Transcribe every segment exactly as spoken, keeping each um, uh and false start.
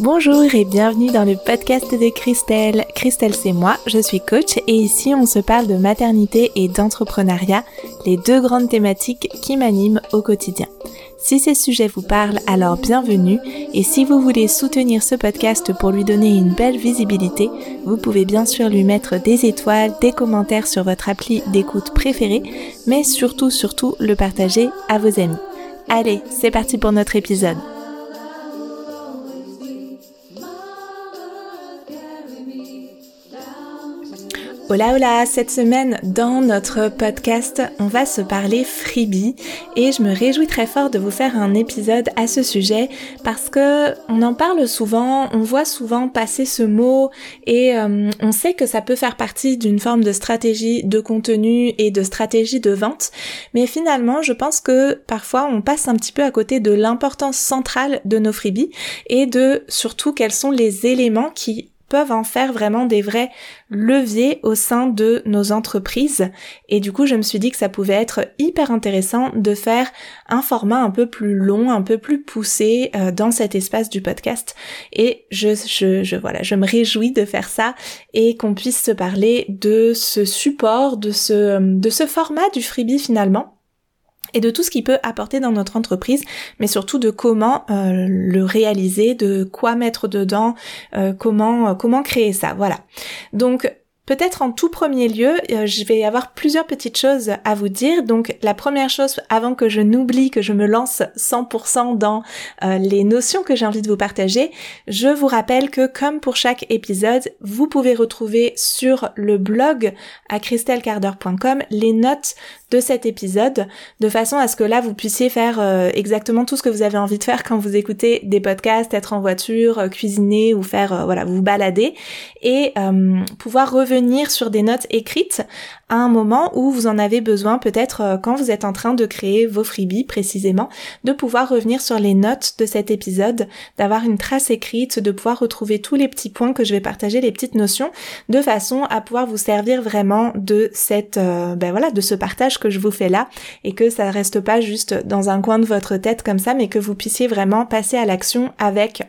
Bonjour et bienvenue dans le podcast de Christelle. Christelle, c'est moi, je suis coach et ici on se parle de maternité et d'entrepreneuriat, les deux grandes thématiques qui m'animent au quotidien. Si ces sujets vous parlent, alors bienvenue, et si vous voulez soutenir ce podcast pour lui donner une belle visibilité, vous pouvez bien sûr lui mettre des étoiles, des commentaires sur votre appli d'écoute préférée, mais surtout, surtout, le partager à vos amis. Allez, c'est parti pour notre épisode. Hola hola, cette semaine dans notre podcast, on va se parler freebie et je me réjouis très fort de vous faire un épisode à ce sujet parce que on en parle souvent, on voit souvent passer ce mot et euh, on sait que ça peut faire partie d'une forme de stratégie de contenu et de stratégie de vente, mais finalement je pense que parfois on passe un petit peu à côté de l'importance centrale de nos freebies et de surtout quels sont les éléments qui peuvent en faire vraiment des vrais leviers au sein de nos entreprises. Et du coup, je me suis dit que ça pouvait être hyper intéressant de faire un format un peu plus long, un peu plus poussé euh, dans cet espace du podcast. Et je, je, je, voilà, je me réjouis de faire ça et qu'on puisse se parler de ce support, de ce, de ce format du freebie finalement. Et de tout ce qu'il peut apporter dans notre entreprise, mais surtout de comment euh, le réaliser, de quoi mettre dedans, euh, comment euh, comment créer ça, voilà. Donc peut-être en tout premier lieu, euh, je vais avoir plusieurs petites choses à vous dire. Donc la première chose, avant que je n'oublie, que je me lance cent pour cent dans euh, les notions que j'ai envie de vous partager, je vous rappelle que comme pour chaque épisode, vous pouvez retrouver sur le blog à christelle cardeur point com les notes de cet épisode, de façon à ce que là vous puissiez faire euh, exactement tout ce que vous avez envie de faire quand vous écoutez des podcasts, être en voiture, euh, cuisiner ou faire, euh, voilà, vous balader et euh, pouvoir revenir sur des notes écrites à un moment où vous en avez besoin, peut-être euh, quand vous êtes en train de créer vos freebies précisément, de pouvoir revenir sur les notes de cet épisode, d'avoir une trace écrite, de pouvoir retrouver tous les petits points que je vais partager, les petites notions, de façon à pouvoir vous servir vraiment de cette, euh, ben voilà, de ce partage que je vous fais là et que ça reste pas juste dans un coin de votre tête comme ça, mais que vous puissiez vraiment passer à l'action avec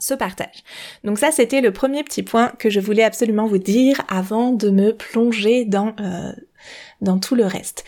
ce partage. Donc ça, c'était le premier petit point que je voulais absolument vous dire avant de me plonger dans, euh, dans tout le reste.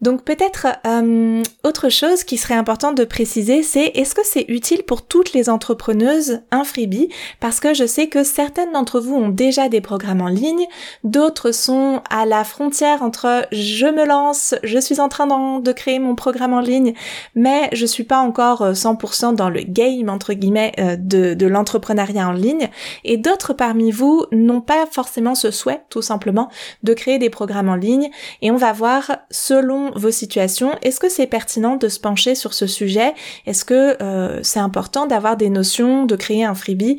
Donc peut-être euh, autre chose qui serait important de préciser, c'est est-ce que c'est utile pour toutes les entrepreneuses un freebie? Parce que je sais que certaines d'entre vous ont déjà des programmes en ligne, d'autres sont à la frontière entre je me lance, je suis en train de créer mon programme en ligne, mais je suis pas encore cent pour cent dans le game entre guillemets de, de l'entrepreneuriat en ligne, et d'autres parmi vous n'ont pas forcément ce souhait, tout simplement, de créer des programmes en ligne, et on va voir selon vos situations, est-ce que c'est pertinent de se pencher sur ce sujet? Est-ce que euh, c'est important d'avoir des notions, de créer un freebie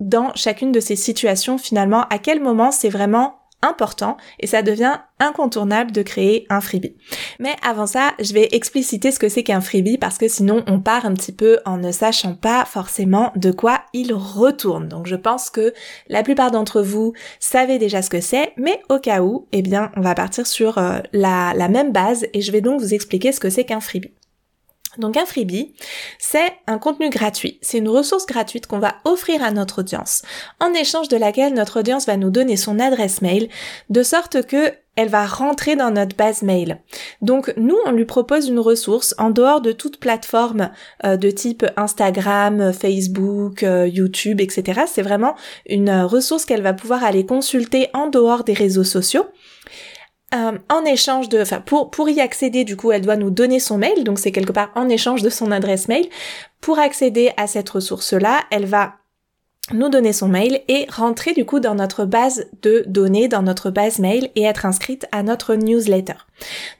dans chacune de ces situations finalement? À quel moment c'est vraiment important et ça devient incontournable de créer un freebie? Mais avant ça, je vais expliciter ce que c'est qu'un freebie parce que sinon on part un petit peu en ne sachant pas forcément de quoi il retourne. Donc je pense que la plupart d'entre vous savez déjà ce que c'est, mais au cas où, eh bien on va partir sur euh, la, la même base et je vais donc vous expliquer ce que c'est qu'un freebie. Donc un freebie, c'est un contenu gratuit, c'est une ressource gratuite qu'on va offrir à notre audience, en échange de laquelle notre audience va nous donner son adresse mail, de sorte que elle va rentrer dans notre base mail. Donc nous, on lui propose une ressource en dehors de toute plateforme euh, de type Instagram, Facebook, euh, YouTube, et cetera. C'est vraiment une euh, ressource qu'elle va pouvoir aller consulter en dehors des réseaux sociaux. Euh, en échange de, enfin pour pour y accéder, du coup, elle doit nous donner son mail, donc c'est quelque part en échange de son adresse mail. Pour accéder à cette ressource-là, elle va nous donner son mail et rentrer du coup dans notre base de données, dans notre base mail et être inscrite à notre newsletter.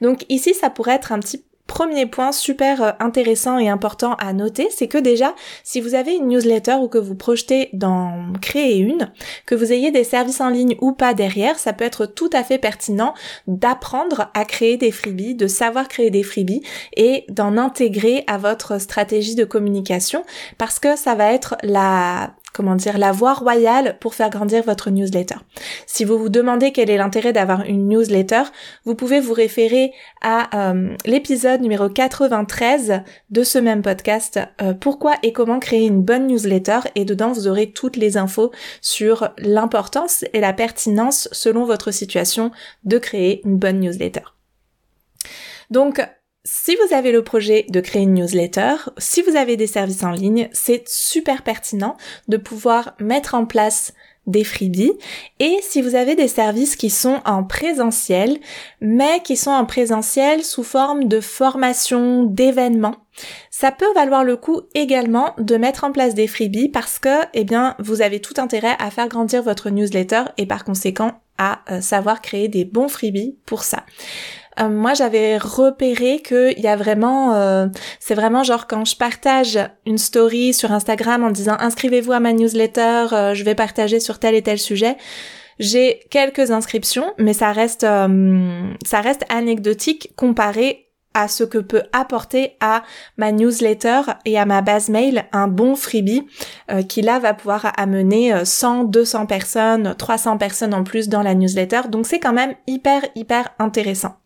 Donc ici, ça pourrait être un petit premier point super intéressant et important à noter, c'est que déjà, si vous avez une newsletter ou que vous projetez d'en créer une, que vous ayez des services en ligne ou pas derrière, ça peut être tout à fait pertinent d'apprendre à créer des freebies, de savoir créer des freebies et d'en intégrer à votre stratégie de communication parce que ça va être la comment dire, la voie royale pour faire grandir votre newsletter. Si vous vous demandez quel est l'intérêt d'avoir une newsletter, vous pouvez vous référer à euh, l'épisode numéro quatre-vingt-treize de ce même podcast, euh, pourquoi et comment créer une bonne newsletter, et dedans vous aurez toutes les infos sur l'importance et la pertinence selon votre situation de créer une bonne newsletter. Donc, si vous avez le projet de créer une newsletter, si vous avez des services en ligne, c'est super pertinent de pouvoir mettre en place des freebies. Et si vous avez des services qui sont en présentiel, mais qui sont en présentiel sous forme de formation, d'événements, ça peut valoir le coup également de mettre en place des freebies parce que, eh bien, vous avez tout intérêt à faire grandir votre newsletter et par conséquent à savoir créer des bons freebies pour ça. Euh, moi, j'avais repéré que il y a vraiment, euh, c'est vraiment genre quand je partage une story sur Instagram en disant inscrivez-vous à ma newsletter, euh, je vais partager sur tel et tel sujet. J'ai quelques inscriptions, mais ça reste, euh, ça reste anecdotique comparé à ce que peut apporter à ma newsletter et à ma base mail un bon freebie euh, qui là va pouvoir amener cent, deux cents personnes, trois cents personnes en plus dans la newsletter. Donc c'est quand même hyper, hyper intéressant.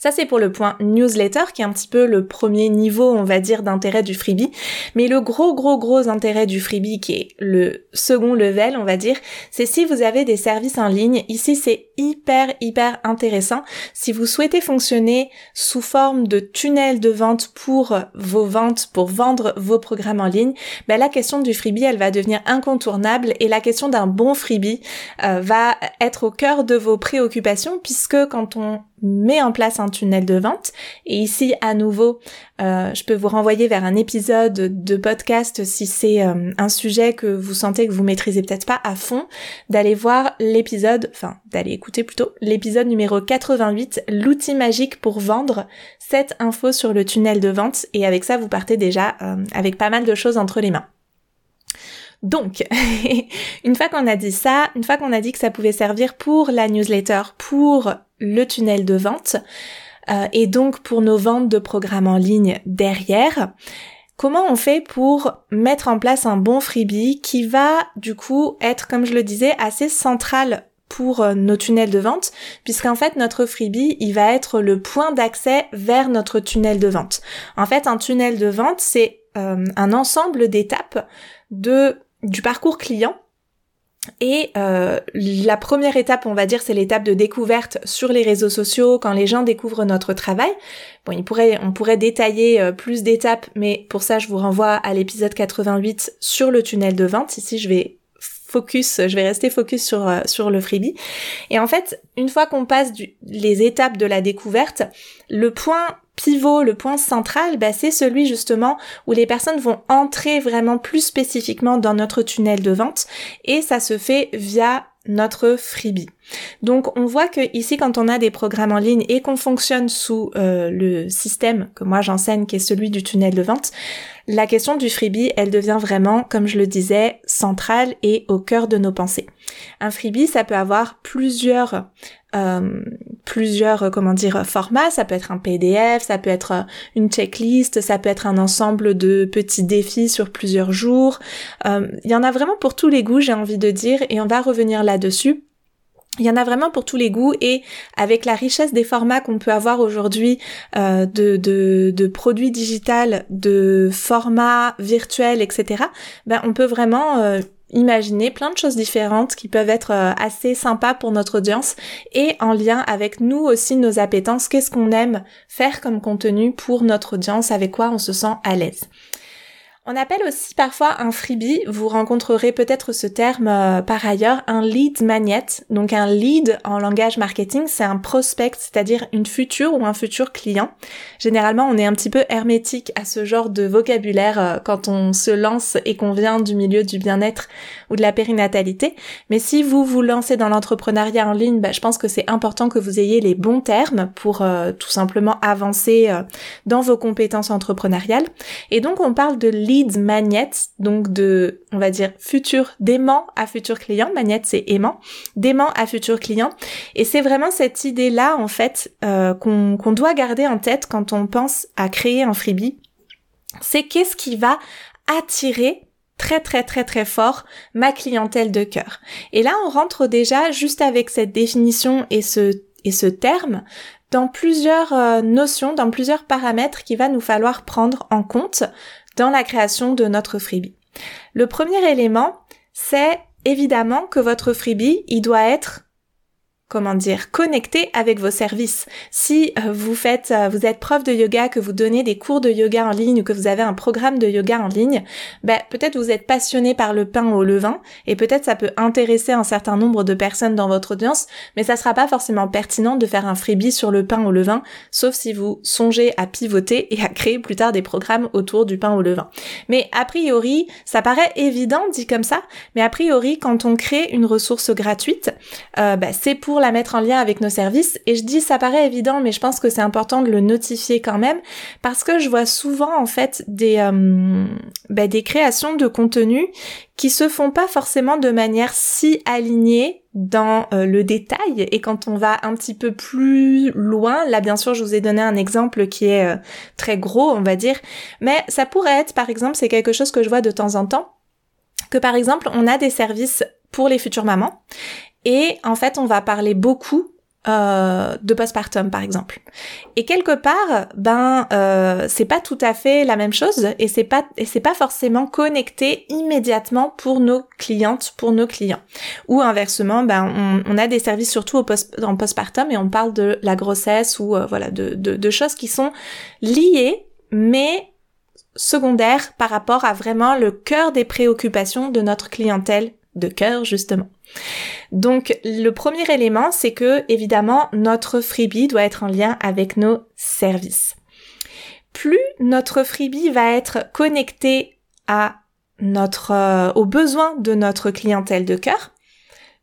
Ça, c'est pour le point newsletter, qui est un petit peu le premier niveau, on va dire, d'intérêt du freebie. Mais le gros, gros, gros intérêt du freebie, qui est le second level, on va dire, c'est si vous avez des services en ligne. Ici, c'est hyper, hyper intéressant. Si vous souhaitez fonctionner sous forme de tunnel de vente pour vos ventes, pour vendre vos programmes en ligne, ben, la question du freebie, elle va devenir incontournable, et la question d'un bon freebie euh, va être au cœur de vos préoccupations, puisque quand on met en place un tunnel de vente. Et ici, à nouveau, euh, je peux vous renvoyer vers un épisode de podcast si c'est euh, un sujet que vous sentez que vous maîtrisez peut-être pas à fond, d'aller voir l'épisode, enfin, d'aller écouter plutôt, l'épisode numéro quatre-vingt-huit, l'outil magique pour vendre, cette info sur le tunnel de vente. Et avec ça, vous partez déjà euh, avec pas mal de choses entre les mains. Donc, une fois qu'on a dit ça, une fois qu'on a dit que ça pouvait servir pour la newsletter, pour le tunnel de vente, euh, et donc pour nos ventes de programmes en ligne derrière, comment on fait pour mettre en place un bon freebie qui va du coup être, comme je le disais, assez central pour nos tunnels de vente, puisqu'en fait notre freebie, il va être le point d'accès vers notre tunnel de vente. En fait, un tunnel de vente, c'est Euh, un ensemble d'étapes de du parcours client. Et euh, la première étape, on va dire, c'est l'étape de découverte sur les réseaux sociaux, quand les gens découvrent notre travail. Bon, il pourrait, on pourrait détailler euh, plus d'étapes, mais pour ça, je vous renvoie à l'épisode quatre-vingt-huit sur le tunnel de vente. Ici, je vais focus, je vais rester focus sur euh, sur le freebie. Et en fait, une fois qu'on passe du, les étapes de la découverte, le point pivot, le point central, bah c'est celui justement où les personnes vont entrer vraiment plus spécifiquement dans notre tunnel de vente, et ça se fait via notre freebie. Donc on voit que ici, quand on a des programmes en ligne et qu'on fonctionne sous euh, le système que moi j'enseigne, qui est celui du tunnel de vente, la question du freebie, elle devient vraiment, comme je le disais, centrale et au cœur de nos pensées. Un freebie, ça peut avoir plusieurs Euh, plusieurs, comment dire, formats. Ça peut être un P D F, ça peut être une checklist, ça peut être un ensemble de petits défis sur plusieurs jours. Euh, il y en a vraiment pour tous les goûts, j'ai envie de dire, et on va revenir là-dessus. Il y en a vraiment pour tous les goûts, et avec la richesse des formats qu'on peut avoir aujourd'hui, euh, de, de, de produits digitaux, de formats virtuels, et cetera, ben, on peut vraiment euh, Imaginez plein de choses différentes qui peuvent être assez sympas pour notre audience, et en lien avec nous aussi, nos appétences, qu'est-ce qu'on aime faire comme contenu pour notre audience, avec quoi on se sent à l'aise. On appelle aussi parfois un freebie, vous rencontrerez peut-être ce terme euh, par ailleurs, un lead magnet. Donc un lead en langage marketing, c'est un prospect, c'est-à-dire une future ou un futur client. Généralement, on est un petit peu hermétique à ce genre de vocabulaire euh, quand on se lance et qu'on vient du milieu du bien-être ou de la périnatalité. Mais si vous vous lancez dans l'entrepreneuriat en ligne, bah, je pense que c'est important que vous ayez les bons termes pour euh, tout simplement avancer euh, dans vos compétences entrepreneuriales. Et donc on parle de lead lead magnet, donc de, on va dire, futur, d'aimant à futur client. Magnet, c'est aimant, d'aimant à futur client. Et c'est vraiment cette idée-là, en fait, euh, qu'on, qu'on doit garder en tête quand on pense à créer un freebie. C'est qu'est-ce qui va attirer très très très très fort ma clientèle de cœur. Et là, on rentre déjà, juste avec cette définition et ce, et ce terme, dans plusieurs euh, notions, dans plusieurs paramètres qu'il va nous falloir prendre en compte dans la création de notre freebie. Le premier élément, c'est évidemment que votre freebie, il doit être, comment dire, connecté avec vos services. Si vous faites, vous êtes prof de yoga, que vous donnez des cours de yoga en ligne ou que vous avez un programme de yoga en ligne, ben, peut-être vous êtes passionné par le pain au levain et peut-être ça peut intéresser un certain nombre de personnes dans votre audience, mais ça sera pas forcément pertinent de faire un freebie sur le pain au levain, sauf si vous songez à pivoter et à créer plus tard des programmes autour du pain au levain. Mais a priori, ça paraît évident dit comme ça, mais a priori, quand on crée une ressource gratuite, euh, ben, c'est pour la mettre en lien avec nos services, et je dis ça paraît évident mais je pense que c'est important de le notifier quand même, parce que je vois souvent en fait des euh, bah, des créations de contenu qui se font pas forcément de manière si alignée dans euh, le détail, et quand on va un petit peu plus loin, là bien sûr je vous ai donné un exemple qui est euh, très gros on va dire, mais ça pourrait être par exemple, c'est quelque chose que je vois de temps en temps, que par exemple on a des services pour les futures mamans. Et en fait, on va parler beaucoup euh, de postpartum, par exemple. Et quelque part, ben, euh, c'est pas tout à fait la même chose, et c'est pas et c'est pas forcément connecté immédiatement pour nos clientes, pour nos clients. Ou inversement, ben, on, on a des services surtout au post, en postpartum, et on parle de la grossesse ou euh, voilà de, de de choses qui sont liées, mais secondaires par rapport à vraiment le cœur des préoccupations de notre clientèle de cœur, justement. Donc le premier élément, c'est que évidemment notre freebie doit être en lien avec nos services. Plus notre freebie va être connecté à notre euh, aux besoins de notre clientèle de cœur,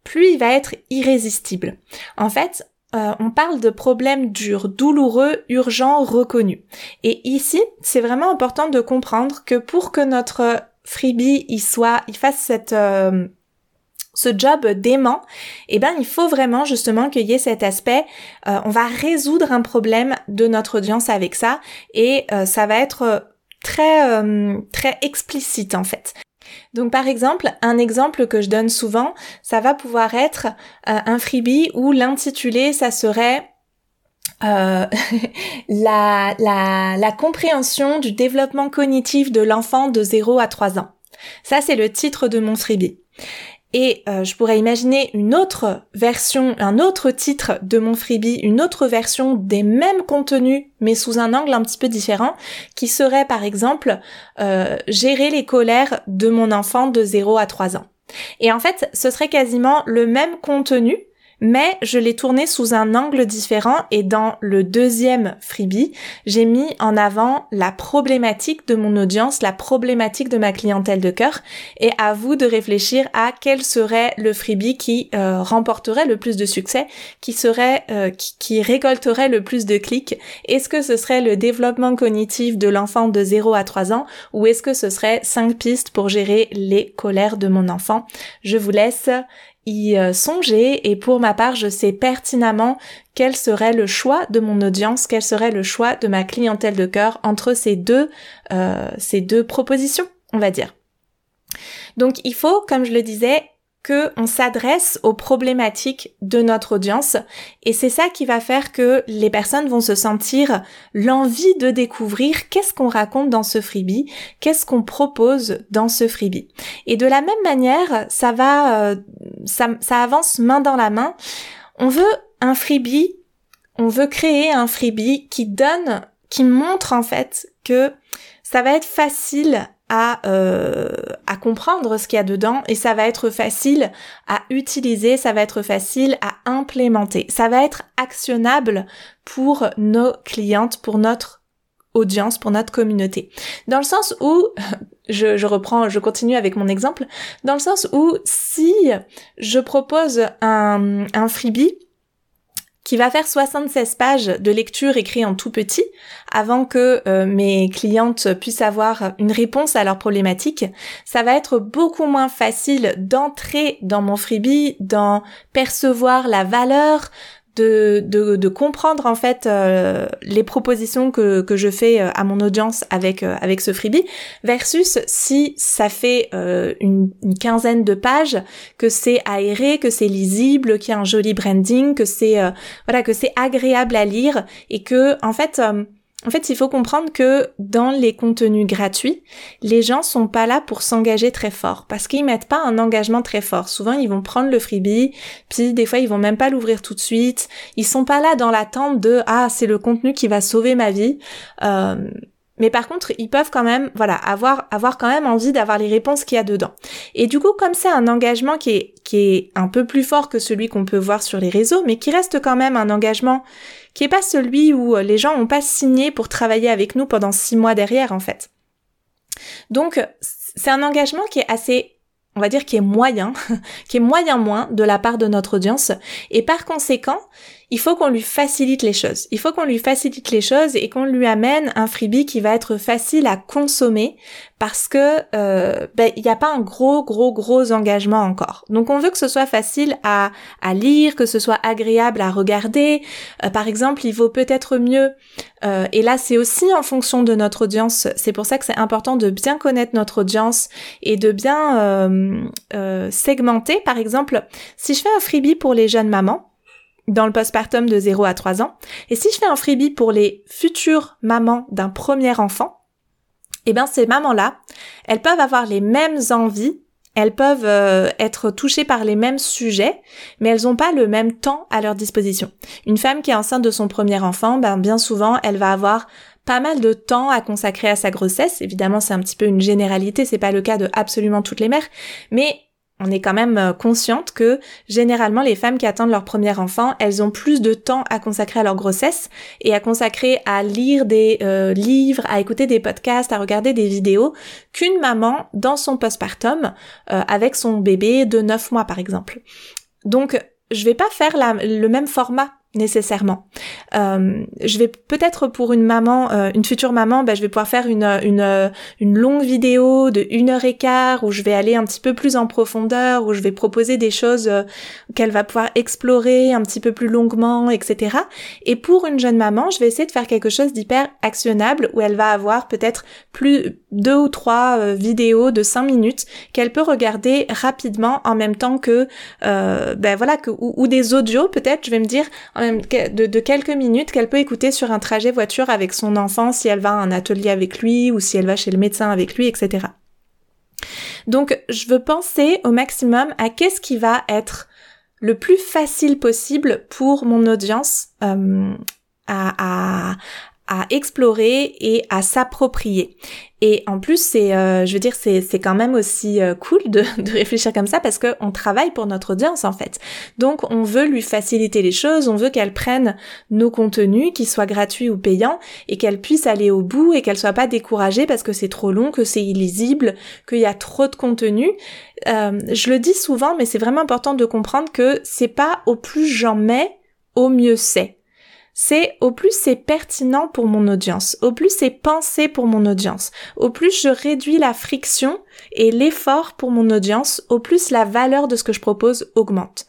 plus il va être irrésistible. En fait, Euh, on parle de problèmes durs, douloureux, urgents, reconnus. Et ici, c'est vraiment important de comprendre que pour que notre freebie il soit, il fasse cette euh, ce job d'aimant, eh ben il faut vraiment justement qu'il y ait cet aspect. Euh, on va résoudre un problème de notre audience avec ça, et euh, ça va être très euh, très explicite en fait. Donc par exemple, un exemple que je donne souvent, ça va pouvoir être euh, un freebie où l'intitulé, ça serait euh, la, la, la compréhension du développement cognitif de l'enfant de zéro à trois ans. Ça, c'est le titre de mon freebie. Et euh, je pourrais imaginer une autre version, un autre titre de mon freebie, une autre version des mêmes contenus, mais sous un angle un petit peu différent, qui serait par exemple euh, « Gérer les colères de mon enfant de zéro à trois ans ». Et en fait, ce serait quasiment le même contenu, mais je l'ai tourné sous un angle différent, et dans le deuxième freebie, j'ai mis en avant la problématique de mon audience, la problématique de ma clientèle de cœur, et à vous de réfléchir à quel serait le freebie qui euh, remporterait le plus de succès, qui serait euh, qui, qui récolterait le plus de clics. Est-ce que ce serait le développement cognitif de l'enfant de zéro à trois ans, ou est-ce que ce serait cinq pistes pour gérer les colères de mon enfant? Je vous laisse y songer, et pour ma part, je sais pertinemment quel serait le choix de mon audience, quel serait le choix de ma clientèle de cœur entre ces deux, euh, ces deux propositions, on va dire. Donc il faut, comme je le disais, que on s'adresse aux problématiques de notre audience, et c'est ça qui va faire que les personnes vont se sentir l'envie de découvrir qu'est-ce qu'on raconte dans ce freebie, qu'est-ce qu'on propose dans ce freebie. Et de la même manière, ça va, euh, ça, ça avance main dans la main. On veut un freebie, on veut créer un freebie qui donne, qui montre en fait que ça va être facile à euh, à comprendre ce qu'il y a dedans, et ça va être facile à utiliser, ça va être facile à implémenter, ça va être actionnable pour nos clientes, pour notre audience, pour notre communauté. Dans le sens où, je, je reprends, je continue avec mon exemple, dans le sens où si je propose un, un freebie qui va faire soixante-seize pages de lecture écrites en tout petit avant que euh, mes clientes puissent avoir une réponse à leur problématique, ça va être beaucoup moins facile d'entrer dans mon freebie, d'en percevoir la valeur, de, de, de comprendre en fait euh, les propositions que, que je fais à mon audience avec, euh, avec ce freebie, versus si ça fait euh, une, une quinzaine de pages, que c'est aéré, que c'est lisible, qu'il y a un joli branding, que c'est euh, voilà, que c'est agréable à lire, et que en fait euh, En fait, il faut comprendre que dans les contenus gratuits, les gens sont pas là pour s'engager très fort, parce qu'ils mettent pas un engagement très fort. Souvent, ils vont prendre le freebie, puis des fois, ils vont même pas l'ouvrir tout de suite. Ils sont pas là dans l'attente de « Ah, c'est le contenu qui va sauver ma vie euh, ». Mais par contre, ils peuvent quand même, voilà, avoir avoir quand même envie d'avoir les réponses qu'il y a dedans. Et du coup, comme c'est un engagement qui est qui est un peu plus fort que celui qu'on peut voir sur les réseaux, mais qui reste quand même un engagement qui est pas celui où les gens ont pas signé pour travailler avec nous pendant six mois derrière, en fait. Donc, c'est un engagement qui est assez, on va dire, qui est moyen, qui est moyen moins de la part de notre audience. Et par conséquent, il faut qu'on lui facilite les choses. Il faut qu'on lui facilite les choses et qu'on lui amène un freebie qui va être facile à consommer, parce que euh, ben, il n'y a pas un gros, gros, gros engagement encore. Donc on veut que ce soit facile à, à lire, que ce soit agréable à regarder. Euh, par exemple, il vaut peut-être mieux, euh, et là c'est aussi en fonction de notre audience, c'est pour ça que c'est important de bien connaître notre audience et de bien... Euh, Euh, segmenter. Par exemple, si je fais un freebie pour les jeunes mamans dans le postpartum de zéro à trois ans, et si je fais un freebie pour les futures mamans d'un premier enfant, eh bien ces mamans-là, elles peuvent avoir les mêmes envies, elles peuvent euh, être touchées par les mêmes sujets, mais elles n'ont pas le même temps à leur disposition. Une femme qui est enceinte de son premier enfant, ben, bien souvent, elle va avoir pas mal de temps à consacrer à sa grossesse. Évidemment, c'est un petit peu une généralité, c'est pas le cas de absolument toutes les mères, mais on est quand même consciente que généralement les femmes qui attendent leur premier enfant, elles ont plus de temps à consacrer à leur grossesse et à consacrer à lire des euh, livres, à écouter des podcasts, à regarder des vidéos, qu'une maman dans son postpartum euh, avec son bébé de neuf mois par exemple. Donc, je vais pas faire la, le même format nécessairement. Euh, je vais peut-être pour une maman, euh, une future maman, ben, je vais pouvoir faire une, une, une longue vidéo de une heure et quart où je vais aller un petit peu plus en profondeur, où je vais proposer des choses euh, qu'elle va pouvoir explorer un petit peu plus longuement, et cetera. Et pour une jeune maman, je vais essayer de faire quelque chose d'hyper actionnable où elle va avoir peut-être plus deux ou trois euh, vidéos de cinq minutes qu'elle peut regarder rapidement en même temps que, euh, ben voilà, que ou, ou des audios peut-être. Je vais me dire De, de quelques minutes qu'elle peut écouter sur un trajet voiture avec son enfant si elle va à un atelier avec lui ou si elle va chez le médecin avec lui, et cetera. Donc, je veux penser au maximum à qu'est-ce qui va être le plus facile possible pour mon audience euh, à, à, à explorer et à s'approprier. Et en plus, c'est, euh, je veux dire, c'est, c'est quand même aussi euh, cool de, de réfléchir comme ça, parce que on travaille pour notre audience en fait. Donc, on veut lui faciliter les choses, on veut qu'elle prenne nos contenus, qu'ils soient gratuits ou payants, et qu'elle puisse aller au bout et qu'elle soit pas découragée parce que c'est trop long, que c'est illisible, qu'il y a trop de contenu. Euh, je le dis souvent, mais c'est vraiment important de comprendre que c'est pas au plus j'en mets, au mieux c'est. C'est au plus c'est pertinent pour mon audience, au plus c'est pensé pour mon audience, au plus je réduis la friction et l'effort pour mon audience, au plus la valeur de ce que je propose augmente.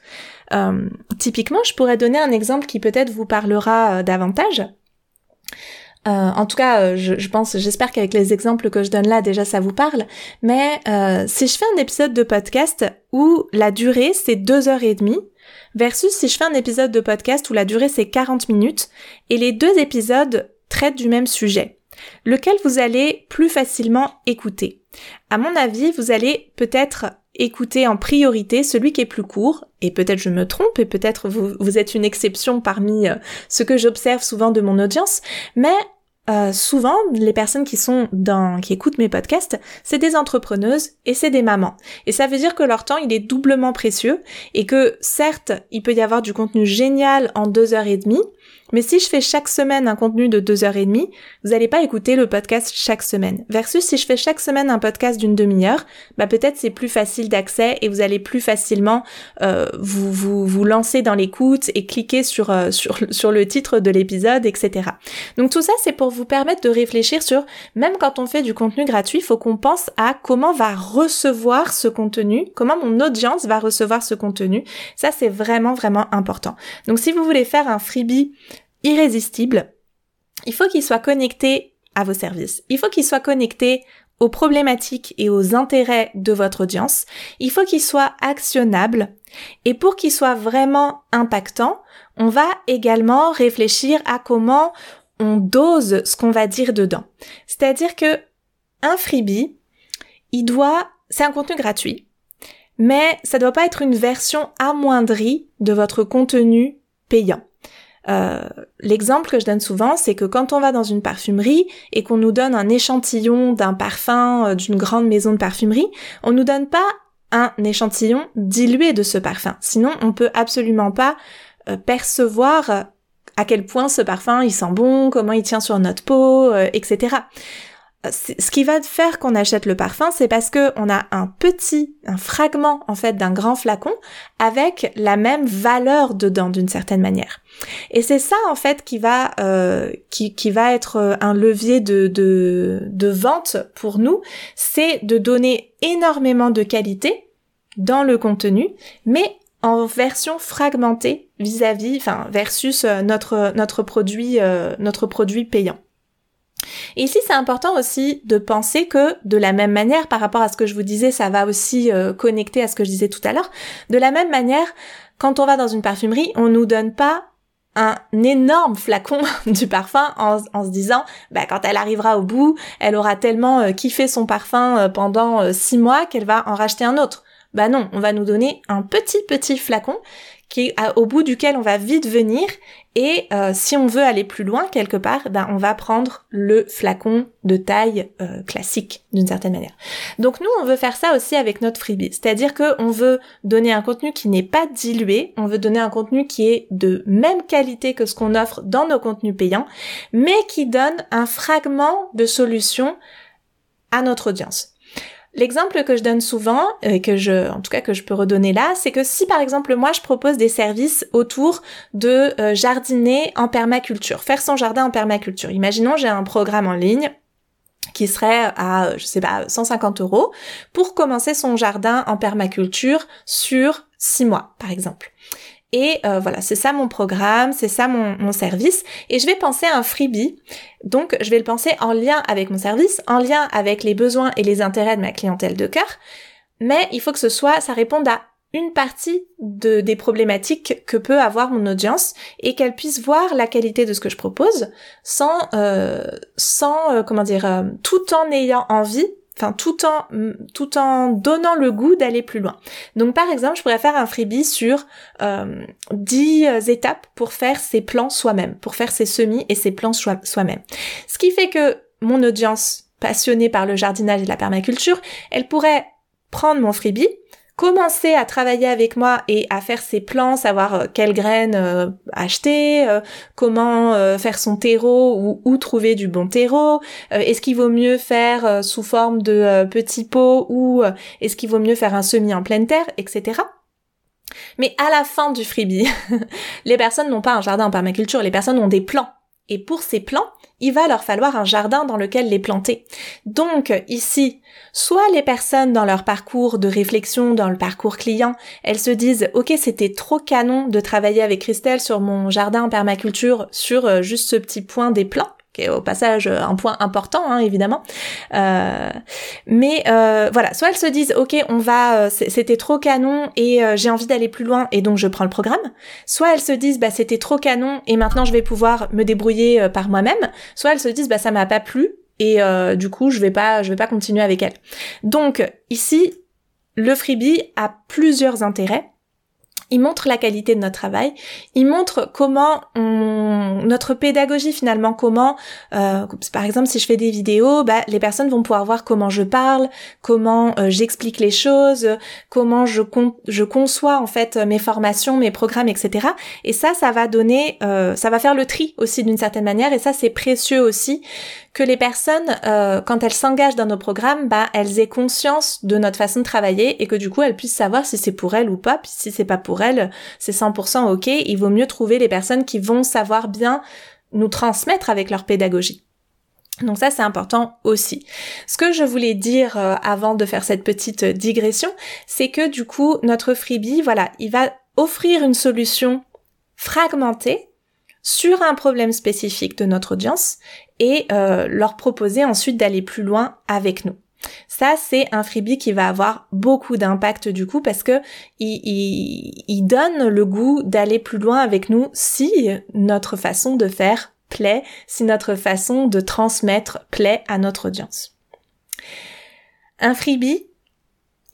Euh, typiquement, je pourrais donner un exemple qui peut-être vous parlera euh, davantage. Euh, en tout cas, euh, je, je pense, j'espère qu'avec les exemples que je donne là, déjà ça vous parle. Mais euh, si je fais un épisode de podcast où la durée c'est deux heures et demie, versus si je fais un épisode de podcast où la durée c'est quarante minutes et les deux épisodes traitent du même sujet, lequel vous allez plus facilement écouter? À mon avis, vous allez peut-être écouter en priorité celui qui est plus court, et peut-être je me trompe, et peut-être vous, vous êtes une exception parmi euh, ce que j'observe souvent de mon audience, mais Euh, souvent, les personnes qui sont dans, qui écoutent mes podcasts, c'est des entrepreneuses et c'est des mamans. Et ça veut dire que leur temps, il est doublement précieux et que certes, il peut y avoir du contenu génial en deux heures et demie, Mais si je fais chaque semaine un contenu de deux heures trente, vous n'allez pas écouter le podcast chaque semaine. Versus si je fais chaque semaine un podcast d'une demi-heure, bah peut-être c'est plus facile d'accès et vous allez plus facilement euh, vous, vous vous lancer dans l'écoute et cliquer sur, euh, sur, sur le titre de l'épisode, et cetera. Donc tout ça, c'est pour vous permettre de réfléchir sur, même quand on fait du contenu gratuit, il faut qu'on pense à comment va recevoir ce contenu, comment mon audience va recevoir ce contenu. Ça, c'est vraiment, vraiment important. Donc si vous voulez faire un freebie irrésistible, il faut qu'il soit connecté à vos services. Il faut qu'il soit connecté aux problématiques et aux intérêts de votre audience. Il faut qu'il soit actionnable. Et pour qu'il soit vraiment impactant, on va également réfléchir à comment on dose ce qu'on va dire dedans. C'est-à-dire que un freebie, il doit, c'est un contenu gratuit, mais ça doit pas être une version amoindrie de votre contenu payant. Euh, l'exemple que je donne souvent, c'est que quand on va dans une parfumerie et qu'on nous donne un échantillon d'un parfum euh, d'une grande maison de parfumerie, on nous donne pas un échantillon dilué de ce parfum. Sinon, on peut absolument pas euh, percevoir à quel point ce parfum il sent bon, comment il tient sur notre peau, euh, et cetera. Ce qui va faire qu'on achète le parfum, c'est parce que on a un petit, un fragment en fait d'un grand flacon avec la même valeur dedans d'une certaine manière. Et c'est ça en fait qui va euh, qui qui va être un levier de de de vente pour nous, c'est de donner énormément de qualité dans le contenu, mais en version fragmentée vis-à-vis, enfin versus notre notre produit euh, notre produit payant. Et ici, c'est important aussi de penser que, de la même manière, par rapport à ce que je vous disais, ça va aussi euh, connecter à ce que je disais tout à l'heure, de la même manière, quand on va dans une parfumerie, on nous donne pas un énorme flacon du parfum en, en se disant, bah, quand elle arrivera au bout, elle aura tellement euh, kiffé son parfum euh, pendant euh, six mois qu'elle va en racheter un autre. Bah non, on va nous donner un petit petit flacon qui à, au bout duquel on va vite venir et euh, si on veut aller plus loin quelque part, ben on va prendre le flacon de taille euh, classique d'une certaine manière. Donc nous on veut faire ça aussi avec notre freebie, c'est-à-dire que on veut donner un contenu qui n'est pas dilué, on veut donner un contenu qui est de même qualité que ce qu'on offre dans nos contenus payants, mais qui donne un fragment de solution à notre audience. L'exemple que je donne souvent, et que je, en tout cas que je peux redonner là, c'est que si par exemple moi je propose des services autour de euh, jardiner en permaculture, faire son jardin en permaculture. Imaginons j'ai un programme en ligne qui serait à, je sais pas, cent cinquante euros pour commencer son jardin en permaculture sur six mois par exemple. Et euh, voilà, c'est ça mon programme, c'est ça mon, mon service. Et je vais penser à un freebie. Donc, je vais le penser en lien avec mon service, en lien avec les besoins et les intérêts de ma clientèle de cœur. Mais il faut que ce soit, ça réponde à une partie de, des problématiques que peut avoir mon audience et qu'elle puisse voir la qualité de ce que je propose sans, euh, sans euh, comment dire, euh, tout en ayant envie. Enfin, tout en tout en donnant le goût d'aller plus loin. Donc, par exemple, je pourrais faire un freebie sur euh, dix étapes pour faire ses plants soi-même, pour faire ses semis et ses plants soi-même. Ce qui fait que mon audience passionnée par le jardinage et la permaculture, elle pourrait prendre mon freebie, commencer à travailler avec moi et à faire ses plans, savoir euh, quelles graines euh, acheter, euh, comment euh, faire son terreau ou où trouver du bon terreau, euh, est-ce qu'il vaut mieux faire euh, sous forme de euh, petits pots ou euh, est-ce qu'il vaut mieux faire un semis en pleine terre, et cetera. Mais à la fin du freebie, les personnes n'ont pas un jardin en permaculture, les personnes ont des plans. Et pour ces plants, il va leur falloir un jardin dans lequel les planter. Donc ici, soit les personnes dans leur parcours de réflexion, dans le parcours client, elles se disent « Ok, c'était trop canon de travailler avec Christelle sur mon jardin en permaculture, sur euh, juste ce petit point des plants », qui est au passage euh, un point important, hein, évidemment. Euh, mais euh, voilà, soit elles se disent « Ok, on va, euh, c'était trop canon et euh, j'ai envie d'aller plus loin et donc je prends le programme ». Soit elles se disent « Bah, c'était trop canon et maintenant je vais pouvoir me débrouiller euh, par moi-même ». Soit elles se disent « Bah, ça m'a pas plu ». Et euh, du coup, je vais pas, je vais pas continuer avec elle. Donc ici, le freebie a plusieurs intérêts. Il montre la qualité de notre travail. Il montre comment on on, notre pédagogie finalement, comment, euh, par exemple si je fais des vidéos, bah, les personnes vont pouvoir voir comment je parle, comment euh, j'explique les choses, euh, comment je, con- je conçois en fait mes formations, mes programmes, et cetera. Et ça, ça va donner, euh, ça va faire le tri aussi d'une certaine manière, et ça c'est précieux aussi, que les personnes, euh, quand elles s'engagent dans nos programmes, bah, elles aient conscience de notre façon de travailler et que du coup elles puissent savoir si c'est pour elles ou pas, puis si c'est pas pour elles, c'est cent pour cent ok, il vaut mieux trouver les personnes qui vont savoir bien nous transmettre avec leur pédagogie. Donc ça, c'est important aussi. Ce que je voulais dire euh, avant de faire cette petite digression, c'est que du coup, notre freebie, voilà, il va offrir une solution fragmentée sur un problème spécifique de notre audience et euh, leur proposer ensuite d'aller plus loin avec nous. Ça, c'est un freebie qui va avoir beaucoup d'impact du coup, parce que il, il, il donne le goût d'aller plus loin avec nous si notre façon de faire plaît, si notre façon de transmettre plaît à notre audience. Un freebie,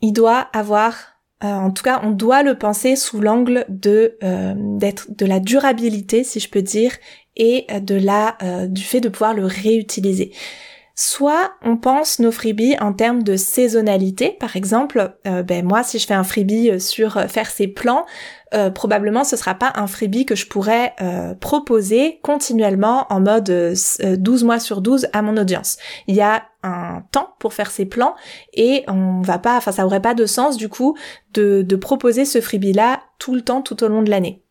il doit avoir, euh, en tout cas, on doit le penser sous l'angle de euh, d'être de la durabilité, si je peux dire, et de la euh, du fait de pouvoir le réutiliser. Soit on pense nos freebies en termes de saisonnalité, par exemple, euh, ben moi si je fais un freebie sur faire ses plans, euh, probablement ce sera pas un freebie que je pourrais euh, proposer continuellement en mode euh, douze mois sur douze à mon audience. Il y a un temps pour faire ses plans et on va pas, enfin ça aurait pas de sens du coup de, de proposer ce freebie là tout le temps, tout au long de l'année.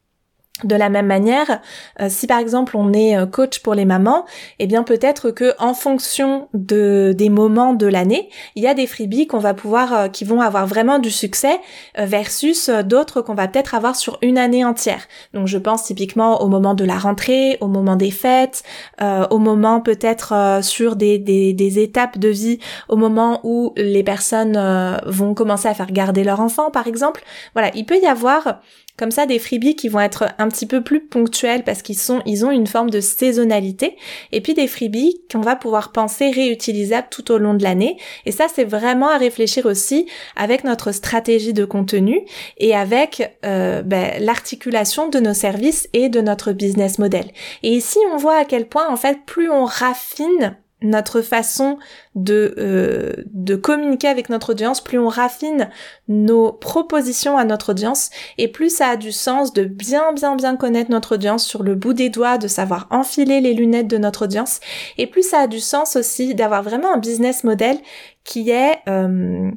De la même manière, euh, si par exemple on est coach pour les mamans, eh bien peut-être que en fonction de des moments de l'année, il y a des freebies qu'on va pouvoir, euh, qui vont avoir vraiment du succès euh, versus euh, d'autres qu'on va peut-être avoir sur une année entière. Donc je pense typiquement au moment de la rentrée, au moment des fêtes, euh, au moment peut-être euh, sur des, des des étapes de vie, au moment où les personnes euh, vont commencer à faire garder leur enfant, par exemple. Voilà, il peut y avoir comme ça des freebies qui vont être un petit peu plus ponctuels parce qu'ils sont, ils ont une forme de saisonnalité, et puis des freebies qu'on va pouvoir penser réutilisables tout au long de l'année. Et ça, c'est vraiment à réfléchir aussi avec notre stratégie de contenu et avec euh, ben, l'articulation de nos services et de notre business model. Et ici, on voit à quel point en fait, plus on raffine notre façon de euh, de communiquer avec notre audience, plus on raffine nos propositions à notre audience, et plus ça a du sens de bien bien bien connaître notre audience sur le bout des doigts, de savoir enfiler les lunettes de notre audience, et plus ça a du sens aussi d'avoir vraiment un business model qui est euh,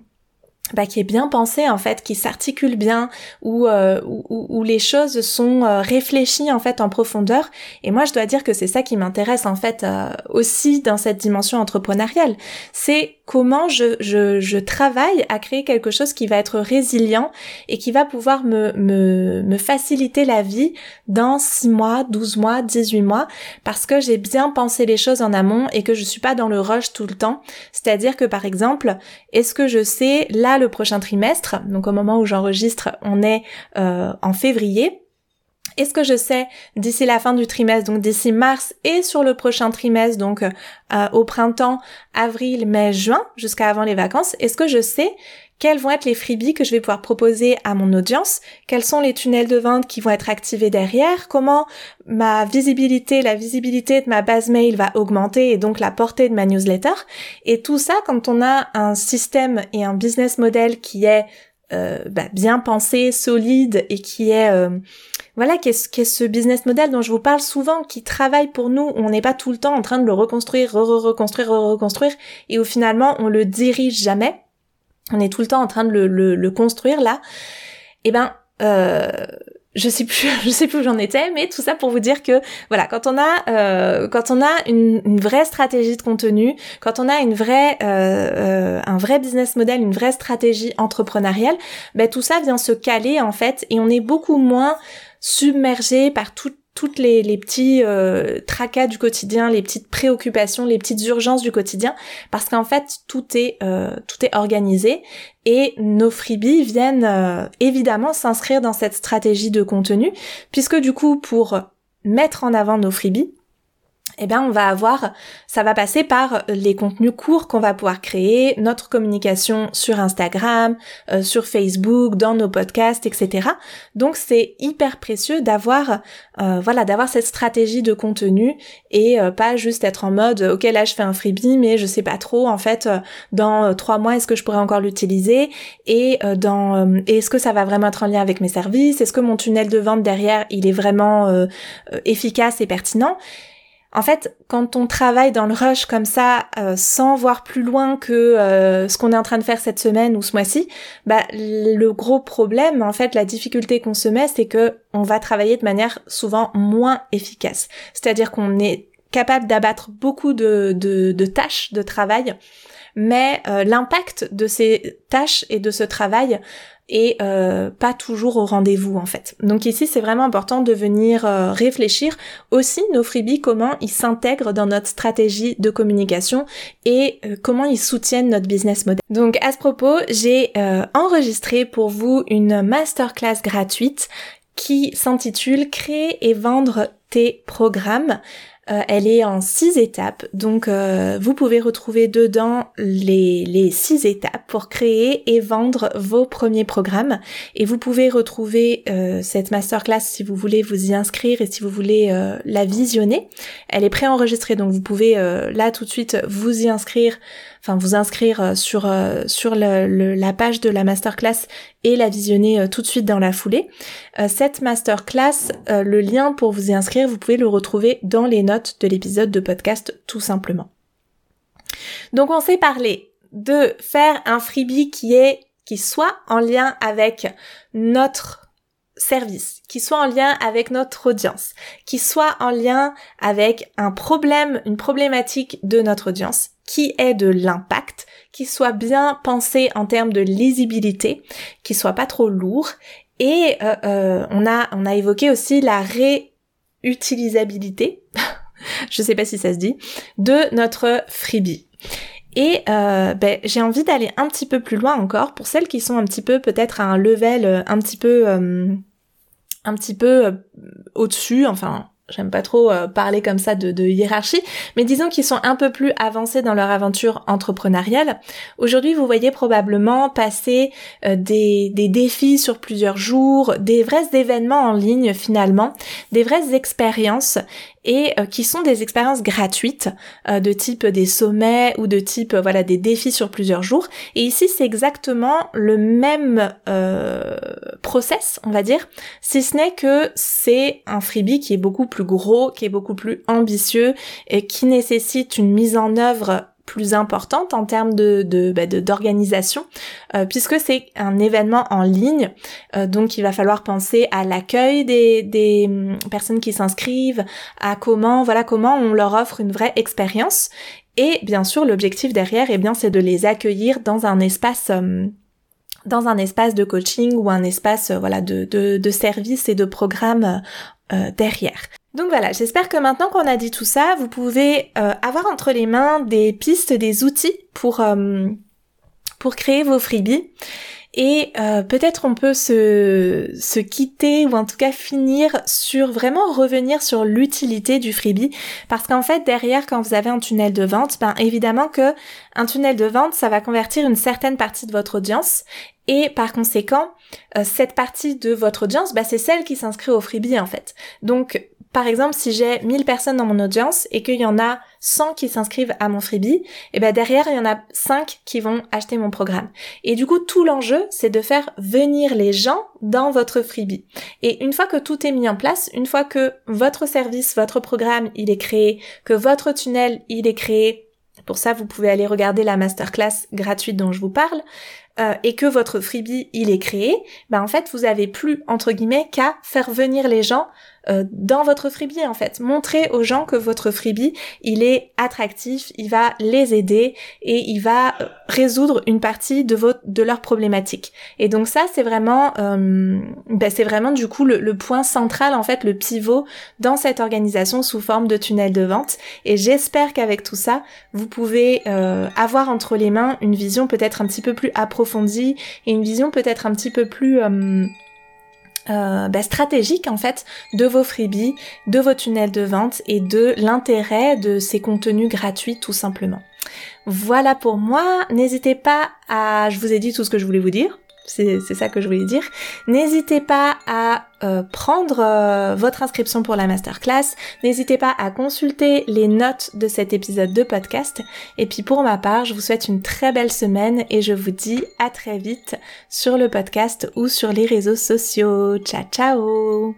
bah qui est bien pensé en fait, qui s'articule bien, où euh, où, où les choses sont euh, réfléchies en fait en profondeur. Et moi je dois dire que c'est ça qui m'intéresse en fait euh, aussi dans cette dimension entrepreneuriale, c'est comment je je je travaille à créer quelque chose qui va être résilient et qui va pouvoir me me me faciliter la vie dans six mois, douze mois, dix-huit mois, parce que j'ai bien pensé les choses en amont et que je suis pas dans le rush tout le temps. C'est-à-dire que par exemple, est-ce que je sais là le prochain trimestre, donc au moment où j'enregistre, on est euh, en février. Est-ce que je sais d'ici la fin du trimestre, donc d'ici mars, et sur le prochain trimestre, donc euh, au printemps, avril, mai, juin, jusqu'à avant les vacances, est-ce que je sais quels vont être les freebies que je vais pouvoir proposer à mon audience? Quels sont les tunnels de vente qui vont être activés derrière? Comment ma visibilité, la visibilité de ma base mail va augmenter et donc la portée de ma newsletter? Et tout ça, quand on a un système et un business model qui est euh, bah, bien pensé, solide, et qui est... Euh, Voilà, qu'est-ce qu'est ce business model dont je vous parle souvent, qui travaille pour nous, on n'est pas tout le temps en train de le reconstruire, re-reconstruire, re-reconstruire, et où finalement on le dirige jamais, on est tout le temps en train de le, le, le construire là. Eh ben, euh, je sais plus, je sais plus où j'en étais, mais tout ça pour vous dire que voilà, quand on a, euh, quand on a une, une vraie stratégie de contenu, quand on a une vraie, euh, euh, un vrai business model, une vraie stratégie entrepreneuriale, ben tout ça vient se caler en fait, et on est beaucoup moins submergé par tout, toutes les, les petits euh, tracas du quotidien, les petites préoccupations, les petites urgences du quotidien, parce qu'en fait tout est euh, tout est organisé, et nos freebies viennent euh, évidemment s'inscrire dans cette stratégie de contenu, puisque du coup pour mettre en avant nos freebies, eh bien on va avoir, ça va passer par les contenus courts qu'on va pouvoir créer, notre communication sur Instagram, euh, sur Facebook, dans nos podcasts, et cetera. Donc c'est hyper précieux d'avoir, euh, voilà, d'avoir cette stratégie de contenu et euh, pas juste être en mode ok là je fais un freebie mais je sais pas trop en fait euh, dans trois mois est-ce que je pourrais encore l'utiliser et euh, dans euh, et est-ce que ça va vraiment être en lien avec mes services, est-ce que mon tunnel de vente derrière il est vraiment euh, efficace et pertinent. En fait, quand on travaille dans le rush comme ça, euh, sans voir plus loin que euh, ce qu'on est en train de faire cette semaine ou ce mois-ci, bah le gros problème, en fait, la difficulté qu'on se met, c'est que on va travailler de manière souvent moins efficace. C'est-à-dire qu'on est capable d'abattre beaucoup de, de, de tâches de travail, mais euh, l'impact de ces tâches et de ce travail et euh, pas toujours au rendez-vous en fait. Donc ici c'est vraiment important de venir euh, réfléchir aussi nos freebies, comment ils s'intègrent dans notre stratégie de communication et euh, comment ils soutiennent notre business model. Donc à ce propos, j'ai euh, enregistré pour vous une masterclass gratuite qui s'intitule « Créer et vendre tes programmes ». Euh, elle est en six étapes, donc euh, vous pouvez retrouver dedans les les six étapes pour créer et vendre vos premiers programmes. Et vous pouvez retrouver euh, cette masterclass si vous voulez vous y inscrire et si vous voulez euh, la visionner. Elle est préenregistrée, donc vous pouvez euh, là tout de suite vous y inscrire, enfin vous inscrire sur euh, sur le, le, la page de la masterclass et la visionner euh, tout de suite dans la foulée. Euh, cette masterclass, euh, le lien pour vous y inscrire, vous pouvez le retrouver dans les notes de l'épisode de podcast tout simplement. Donc on s'est parlé de faire un freebie qui est qui soit en lien avec notre service, qui soit en lien avec notre audience, qui soit en lien avec un problème, une problématique de notre audience, qui ait de l'impact, qui soit bien pensé en termes de lisibilité, qui soit pas trop lourd et euh, euh, on a on a évoqué aussi la réutilisabilité. Je sais pas si ça se dit, de notre freebie. Et euh, ben, j'ai envie d'aller un petit peu plus loin encore pour celles qui sont un petit peu peut-être à un level un petit peu euh, un petit peu euh, au-dessus, enfin j'aime pas trop euh, parler comme ça de, de hiérarchie, mais disons qu'ils sont un peu plus avancés dans leur aventure entrepreneuriale. Aujourd'hui, vous voyez probablement passer euh, des, des défis sur plusieurs jours, des vrais événements en ligne finalement, des vraies expériences et euh, qui sont des expériences gratuites euh, de type des sommets ou de type euh, voilà des défis sur plusieurs jours. Et ici, c'est exactement le même euh, process, on va dire, si ce n'est que c'est un freebie qui est beaucoup plus plus gros, qui est beaucoup plus ambitieux et qui nécessite une mise en œuvre plus importante en termes de, de, bah de d'organisation, euh, puisque c'est un événement en ligne, euh, donc il va falloir penser à l'accueil des, des personnes qui s'inscrivent, à comment voilà comment on leur offre une vraie expérience, et bien sûr l'objectif derrière, eh bien c'est de les accueillir dans un espace euh, dans un espace de coaching ou un espace euh, voilà de, de de services et de programmes euh, derrière. Donc voilà, j'espère que maintenant qu'on a dit tout ça, vous pouvez euh, avoir entre les mains des pistes, des outils pour euh, pour créer vos freebies. Et euh, peut-être on peut se se quitter ou en tout cas finir sur vraiment revenir sur l'utilité du freebie, parce qu'en fait derrière quand vous avez un tunnel de vente, ben évidemment que un tunnel de vente ça va convertir une certaine partie de votre audience. Et par conséquent, euh, cette partie de votre audience, bah, c'est celle qui s'inscrit au freebie en fait. Donc, par exemple, si j'ai mille personnes dans mon audience et qu'il y en a cent qui s'inscrivent à mon freebie, et ben bah, derrière, il y en a cinq qui vont acheter mon programme. Et du coup, tout l'enjeu, c'est de faire venir les gens dans votre freebie. Et une fois que tout est mis en place, une fois que votre service, votre programme, il est créé, que votre tunnel, il est créé, pour ça, vous pouvez aller regarder la masterclass gratuite dont je vous parle, euh, et que votre freebie, il est créé, ben en fait, vous avez plus, entre guillemets, qu'à faire venir les gens euh, dans votre freebie, en fait. Montrez aux gens que votre freebie, il est attractif, il va les aider, et il va résoudre une partie de votre de leurs problématiques. Et donc ça, c'est vraiment, euh, ben c'est vraiment du coup le, le point central, en fait, le pivot dans cette organisation sous forme de tunnel de vente. Et j'espère qu'avec tout ça, vous pouvez euh, avoir entre les mains une vision peut-être un petit peu plus approfondie et une vision peut-être un petit peu plus euh, Euh, bah, stratégique en fait de vos freebies, de vos tunnels de vente et de l'intérêt de ces contenus gratuits tout simplement. Voilà pour moi, n'hésitez pas à... Je vous ai dit tout ce que je voulais vous dire, c'est, c'est ça que je voulais dire. N'hésitez pas à euh, prendre euh, votre inscription pour la masterclass, n'hésitez pas à consulter les notes de cet épisode de podcast. Et puis pour ma part, je vous souhaite une très belle semaine et je vous dis à très vite sur le podcast ou sur les réseaux sociaux. Ciao ciao!